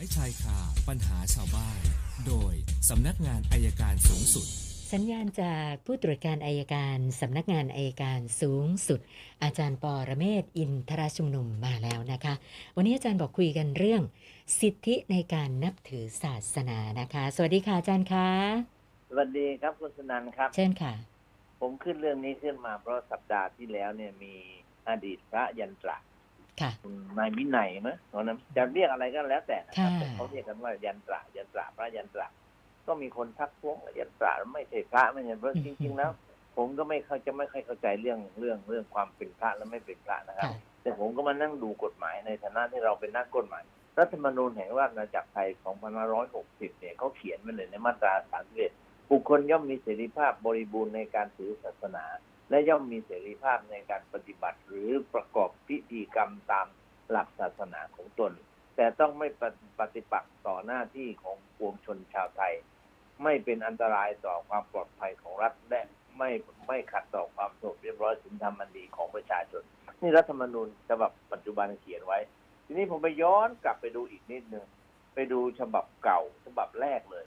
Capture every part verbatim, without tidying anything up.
ชายคาปัญหาชาวบ้านโดยสำนักงานอัยการสูงสุดสัญญาณจากผู้ตรวจการอัยการสำนักงานอัยการสูงสุดอาจารย์ปรเมศวร์อินทรชุมนุมมาแล้วนะคะวันนี้อาจารย์บอกคุยกันเรื่องสิทธิในการนับถือศาสนานะคะสวัสดีค่ะอาจารย์คะสวัสดีครับคุณสนันท์ครับเช่นค่ะผมขึ้นเรื่องนี้ขึ้นมาเพราะสัปดาห์ที่แล้วเนี่ยมีอดีตพระยันตระนายวินัยมั้ยตอนนั้นจะเรียกอะไรก็แล้วแต่นะครับแต่เขาเรียกกันว่ายันตระยันตระพระยันตระก็มีคนทักท้วงยันตระไม่ใช่พระไม่ใช่พระจริงๆแล้วผมก็ไม่เขาจะไม่ค่อยเข้าใจเรื่องเรื่องเรื่องความเป็นพระและไม่เป็นพระนะครับแต่ผมก็มานั่งดูกฎหมายในฐานะที่เราเป็นนักกฎหมายรัฐธรรมนูญแห่งราชอาณาจักรไทยสองพันห้าร้อยหกสิบเนี่ยเขาเขียนไว้เลยในมาตราสามสิบเอ็ดบุคคลย่อมมีเสรีภาพบริบูรณ์ในการถือศาสนาและย่อมมีเสรีภาพในการปฏิบัติหรือประกอบพิธีกรรมตามหลักศาสนาของตนแต่ต้องไม่ปฏิปักษ์ต่อหน้าที่ของปวงชนชาวไทยไม่เป็นอันตรายต่อความปลอดภัยของรัฐและไม่ไม่ขัดต่อความสงบเรียบร้อยศีลธรรมอันดีของประชาชนนี่รัฐธรรมนูญฉบับปัจจุบันเขียนไว้ทีนี้ผมไปย้อนกลับไปดูอีกนิดนึงไปดูฉบับเก่าฉบับแรกเลย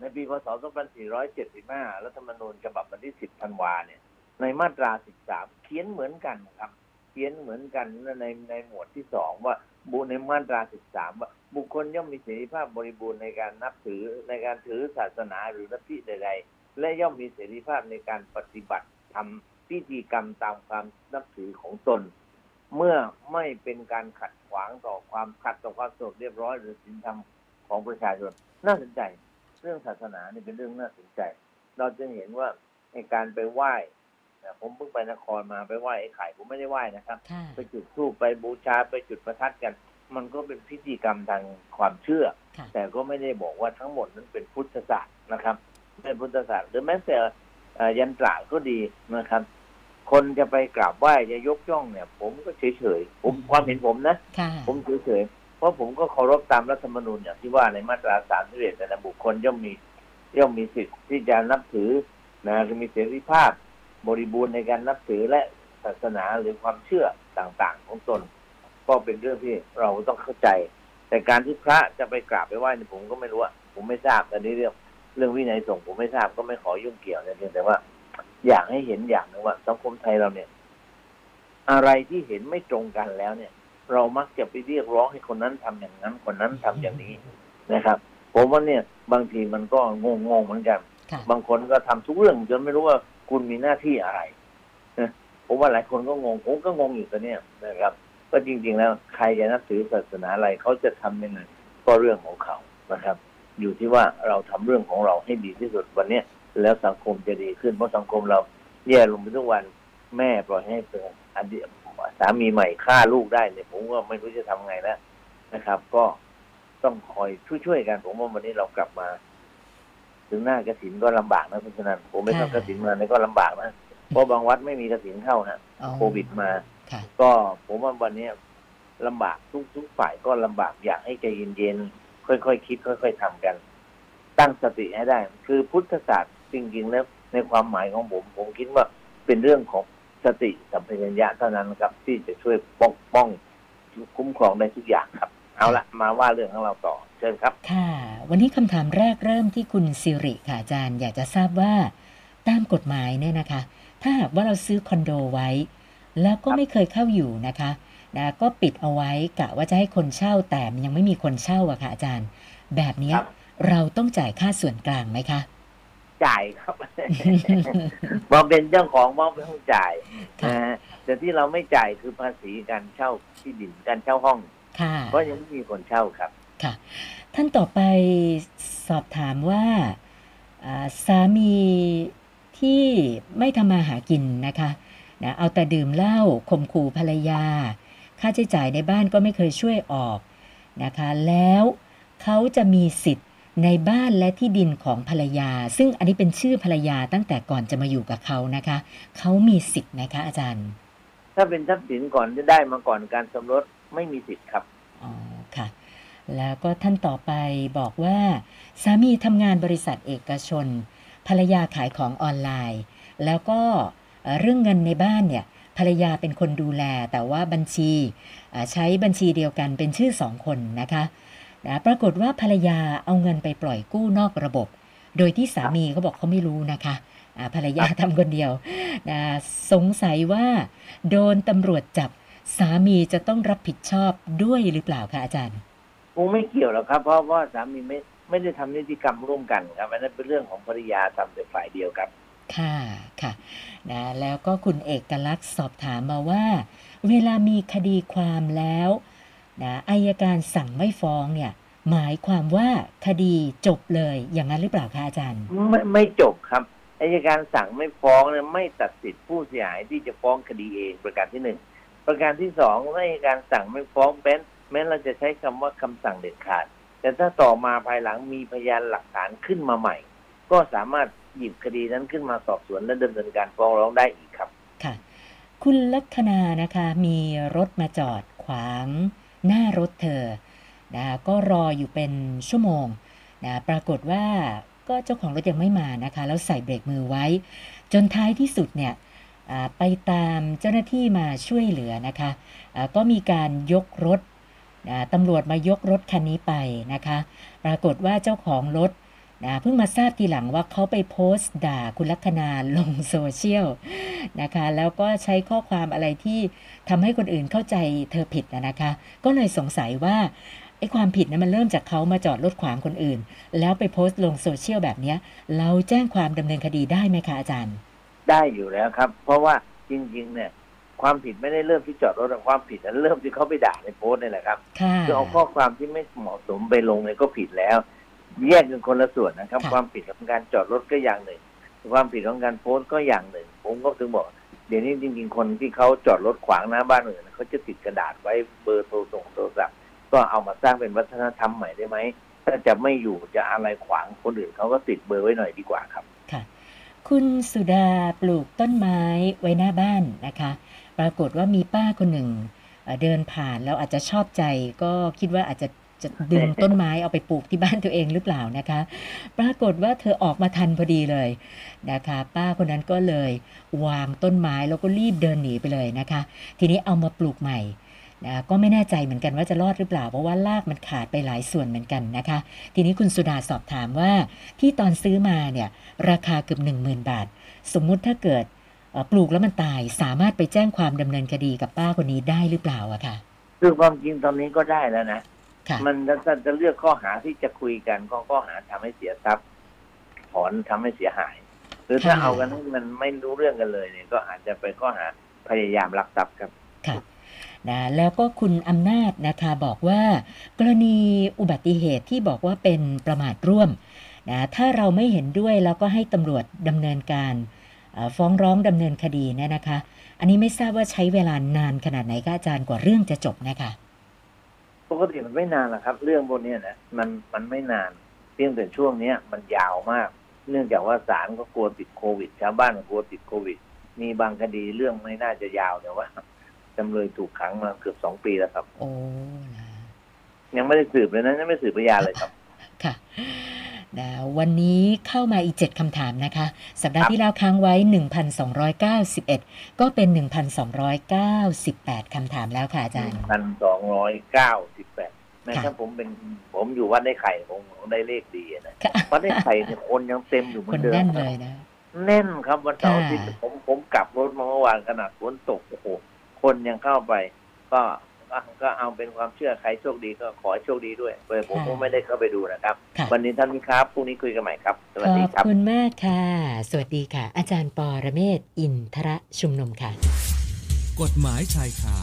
ในปีพ.ศ.สองพันสี่ร้อยเจ็ดสิบห้ารัฐธรรมนูญฉบับวันที่สิบธันวาเนี่ยในมาตราสิบสามเขียนเหมือนกันครับเขียนเหมือนกันในในหมวดที่สองว่าบุในมาตราสิบสามว่าบุคคลย่อมมีเสรีภาพบริบูรณ์ในการนับถือในการถือศาสนาหรือลัทธิใดๆและย่อมมีเสรีภาพในการปฏิบัติทำพิธีกรรมตามความนับถือของตนเมื่อไม่เป็นการขัดขวางต่อความขัดต่อความสงบเรียบร้อยหรือศีลธรรมของประชาชนน่าสนใจเรื่องศาสนานี่เป็นเรื่องน่าสนใจเราจะเห็นว่าในการไปไหว้ผมเพิ่งไปนครมาไปไหว้ไอ้ไข่ผมไม่ได้ไหว้นะครับไปจุดธูปไปบูชาไปจุดประทัดกันมันก็เป็นพิธีกรรมทางความเชื่อแต่ก็ไม่ได้บอกว่าทั้งหมดนั้นเป็นพุทธศาสตร์นะครับเป็นพุทธศาสตร์หรือแม้แต่ยันตราก็ดีนะครับคนจะไปกราบไหว้จะยกย่องเนี่ยผมก็เฉยๆผมความเห็นผมนะผมเฉยๆเพราะผมก็เคารพตามรัฐธรรมนูญอย่างที่ว่าในมาตราสามสิบเอ็ดแต่ละบุคคลย่อมมีย่อมมีสิทธิ์ที่จะนับถือนะจะมีเสรีภาพบริบูรณ์ในการนับถือและศาสนาหรือความเชื่อต่างๆของตนก็เป็นเรื่องที่เราต้องเข้าใจแต่การที่พระจะไปกราบไปไหว้ผมก็ไม่รู้อ่ะผมไม่ทราบอันนี้เรื่องเรื่องวินัยสงฆ์ผมไม่ทราบก็ไม่ขอยุ่งเกี่ยวนะเพียงแต่ว่าอยากให้เห็นอย่างนึงว่าสังคมไทยเราเนี่ยอะไรที่เห็นไม่ตรงกันแล้วเนี่ยเรามักจะไปเรียกร้องให้คนนั้นทำอย่างนั้นคนนั้นทำอย่างนี้นะครับผมว่าเนี่ยบางทีมันก็งงๆเหมือนกันบางคนก็ทำทุกเรื่องจนไม่รู้ว่าคุณมีหน้าที่อะไรนะผมว่าหลายคนก็งงผมก็งงอยู่ตอนนี้นะครับก็จริงๆแล้วใครจะนับถือศาสนาอะไรเขาจะทำยังไงก็เรื่องของเขานะครับอยู่ที่ว่าเราทำเรื่องของเราให้ดีที่สุดวันนี้แล้วสังคมจะดีขึ้นเพราะสังคมเราแย่ลงไปทุกวันแม่ปล่อยให้เป็นอันเดียสามีใหม่ฆ่าลูกได้เนี่ยผมก็ไม่รู้จะทำไงแล้วนะครับก็ต้องคอยช่วยๆกันผมว่าวันนี้เรากลับมาถึงหน้ากฐินก็ลำบากนะคุณชนันผมไม่ทำกฐินมาเนี่ยก็ลำบากนะเพราะบางวัดไม่มีกฐินเข้านะโควิดมาก็ผมว่าวันนี้ลำบากทุกทุกฝ่ายก็ลำบากอยากให้ใจเย็นๆค่อยๆ ค, คิดค่อยๆทำกันตั้งสติให้ได้คือพุทธศาสตร์จริงๆแล้วในความหมายของผมผมคิดว่าเป็นเรื่องของสติสัมปชัญญะเท่านั้นครับที่จะช่วยปกป้องคุ้มครองได้ทุกอย่างครับเอาละมาว่าเรื่องของเราต่อเชิญครับค่ะวันนี้คำถามแรกเริ่มที่คุณสิริค่ะอาจารย์อยากจะทราบว่าตามกฎหมายเนี่ยนะคะถ้าหากว่าเราซื้อคอนโดไว้แล้วก็ไม่เคยเข้าอยู่นะคะนะก็ปิดเอาไว้กะว่าจะให้คนเช่าแต่ยังไม่มีคนเช่าอะค่ะอาจารย์แบบนี้เราต้องจ่ายค่าส่วนกลางไหมคะจ่ายครับบอกเป็นเจ้าของมอบไม่ต้องจ่ายนะฮะแต่ที่เราไม่จ่ายคือภาษีการเช่าที่ดินการเช่าห้องเพราะยังไม่มีคนเช่าครับค่ะท่านต่อไปสอบถามว่าสามีที่ไม่ทำมาหากินนะคะนะเอาแต่ดื่มเหล้าข่มขู่ภรรยาค่าใช้จ่ายในบ้านก็ไม่เคยช่วยออกนะคะแล้วเขาจะมีสิทธิ์ในบ้านและที่ดินของภรรยาซึ่งอันนี้เป็นชื่อภรรยาตั้งแต่ก่อนจะมาอยู่กับเขานะคะเขามีสิทธิ์ไหมคะอาจารย์ถ้าเป็นทรัพย์สินก่อนจะได้มาก่อนการสมรสไม่มีสิทธิ์ครับอ๋อค่ะแล้วก็ท่านต่อไปบอกว่าสามีทำงานบริษัทเอกชนภรรยาขายของออนไลน์แล้วก็เรื่องเงินในบ้านเนี่ย ภรรยาเป็นคนดูแลแต่ว่าบัญชีใช้บัญชีเดียวกันเป็นชื่อสองคนนะคะนะปรากฏว่าภรรยาเอาเงินไปปล่อยกู้นอกระบบโดยที่สามีเขาบอกเขาไม่รู้นะคะภรรยาทำคนเดียวนะสงสัยว่าโดนตำรวจจับสามีจะต้องรับผิดชอบด้วยหรือเปล่าคะอาจารย์คงไม่เกี่ยวหรอกครับเพราะว่าสามีไม่ไม่ได้ทำนิติกรรมร่วมกันครับอันนั้นเป็นเรื่องของภรรยาทำแต่ฝ่ายเดียวครับค่ะค่ะนะแล้วก็คุณเอกลักษณ์สอบถามมาว่าเวลามีคดีความแล้วนะอัยการสั่งไม่ฟ้องเนี่ยหมายความว่าคดีจบเลยอย่างนั้นหรือเปล่าคะอาจารย์ไม่ไม่จบครับอัยการสั่งไม่ฟ้องเนี่ยไม่ตัดสิทธิผู้เสียหายที่จะฟ้องคดีเองประการที่หนึ่งประการที่สองอัยการสั่งไม่ฟ้องแม้แม้เราจะใช้คำว่าคำสั่งเด็ดขาดแต่ถ้าต่อมาภายหลังมีพยานหลักฐานขึ้นมาใหม่ก็สามารถหยิบคดีนั้นขึ้นมาสอบสวนและดำเนินการฟ้องร้องได้อีกครับค่ะคุณลัคนานะคะมีรถมาจอดขวางหน้ารถเธอนะก็รออยู่เป็นชั่วโมงนะปรากฏว่าก็เจ้าของรถยังไม่มานะคะแล้วใส่เบรกมือไว้จนท้ายที่สุดเนี่ยไปตามเจ้าหน้าที่มาช่วยเหลือนะคะก็มีการยกรถตำรวจมายกรถคันนี้ไปนะคะปรากฏว่าเจ้าของรถนะเพิ่งมาทราบทีหลังว่าเขาไปโพสต์ด่าคุณลักษณาลงโซเชียลนะคะแล้วก็ใช้ข้อความอะไรที่ทำให้คนอื่นเข้าใจเธอผิดนะคะก็เลยสงสัยว่าไอ้ความผิดนั้นมันเริ่มจากเขามาจอดรถขวางคนอื่นแล้วไปโพสต์ลงโซเชียลแบบนี้เราแจ้งความดำเนินคดีได้ไหมคะอาจารย์ได้อยู่แล้วครับเพราะว่าจริงๆเนี่ยความผิดไม่ได้เริ่มที่จอดรถแต่ความผิดนั้นเริ่มที่เขาไปด่าในโพสต์นี่แหละครับคือเอาข้อความที่ไม่เหมาะสมไปลงเนี่ยก็ผิดแล้วแยกเป็นคนละส่วนนะครับความผิดของการจอดรถก็อย่างหนึ่งความผิดของการโพสต์ก็อย่างหนึ่งผมก็ถึงบอกเดี๋ยวนี้จริงๆคนที่เขาจอดรถขวางหน้าบ้านอื่นเขาจะติดกระดาษไว้เบอร์โทรส่งโทรศัพท์ก็เอามาสร้างเป็นวัฒนธรรมใหม่ได้ไหมถ้าจะไม่อยู่จะอะไรขวางคนอื่นเขาก็ติดเบอร์ไว้หน่อยดีกว่าครับค่ะคุณสุดาปลูกต้นไม้ไว้หน้าบ้านนะคะปรากฏว่ามีป้าคนหนึ่งเดินผ่านแล้วอาจจะชอบใจก็คิดว่าอาจจะจะดึงต้นไม้เอาไปปลูกที่บ้านตัวเองหรือเปล่านะคะปรากฏว่าเธอออกมาทันพอดีเลยนะคะป้าคนนั้นก็เลยวางต้นไม้แล้วก็รีบเดินหนีไปเลยนะคะทีนี้เอามาปลูกใหม่นะก็ไม่แน่ใจเหมือนกันว่าจะรอดหรือเปล่าเพราะว่ารากมันขาดไปหลายส่วนเหมือนกันนะคะทีนี้คุณสุดาสอบถามว่าที่ตอนซื้อมาเนี่ยราคาเกือบหนึ่งหมื่นบาทสมมุติถ้าเกิดปลูกแล้วมันตายสามารถไปแจ้งความดำเนินคดีกับป้าคนนี้ได้หรือเปล่าอะค่ะคือความจริงตอนนี้ก็ได้แล้วนะมันจะจะเลือกข้อหาที่จะคุยกันก็ข้อหาทำให้เสียทรัพย์ถอนทำให้เสียหายหรือถ้าเอากันให้มันไม่รู้เรื่องกันเลยเนี่ยก็อาจจะเป็นข้อหาพยายามลักทรัพย์ครับค่ะนะแล้วก็คุณอำนาจนะคะบอกว่ากรณีอุบัติเหตุที่บอกว่าเป็นประมาทร่วมนะถ้าเราไม่เห็นด้วยแล้วก็ให้ตำรวจดำเนินการฟ้องร้องดำเนินคดีเนี่ยนะคะอันนี้ไม่ทราบว่าใช้เวลานานขนาดไหนคะอาจารย์กว่าเรื่องจะจบนะคะปกติมันไม่นานหรอกครับเรื่องพวกนี้นะมันมันไม่นานเพียงแต่ช่วงเนี้ยมันยาวมากเนื่องจากว่าศาลก็กลัวติดโควิดชาวบ้านก็กลัวติดโควิดมีบางคดีเรื่องไม่น่าจะยาวแต่ว่าจำเลยถูกขังมาเกือบสองปีแล้วครับโอ้ยังไม่ได้สืบเลยนะยังไม่สืบพยานเลยครับค่ะนะวันนี้เข้ามาอีกเจ็ดคำถามนะคะสัปดาห์ที่แล้วค้างไว้ หนึ่งพันสองร้อยเก้าสิบเอ็ด ก็เป็น หนึ่งพันสองร้อยเก้าสิบแปด คำถามแล้วค่ะอาจารย์ หนึ่งพันสองร้อยเก้าสิบแปด นะครับผมเป็นผมอยู่วัดได้ไข่ผมได้เลขดีนะวัดได้ไข่เนี่ยคนยังเต็มอยู่เหมือนเดิมแน่นเลยนะแน่นครับวันเสาร์ที่ผมผมกลับรถมาเมื่อวานขนาดฝนตกโอ้โหคนยังเข้าไปก็ก็เอาเป็นความเชื่อใครโชคดีก็ขอโชคดีด้วยเว้ยผมก็ไม่ได้เข้าไปดูนะครับวันนี้ท่านครับพรุ่งนี้คุยกันใหม่ครับสวัสดีครับขอบคุณมากค่ะสวัสดีค่ะอาจารย์ปรเมศวร์ อินทรชุมนุมค่ะกฎหมายชายคา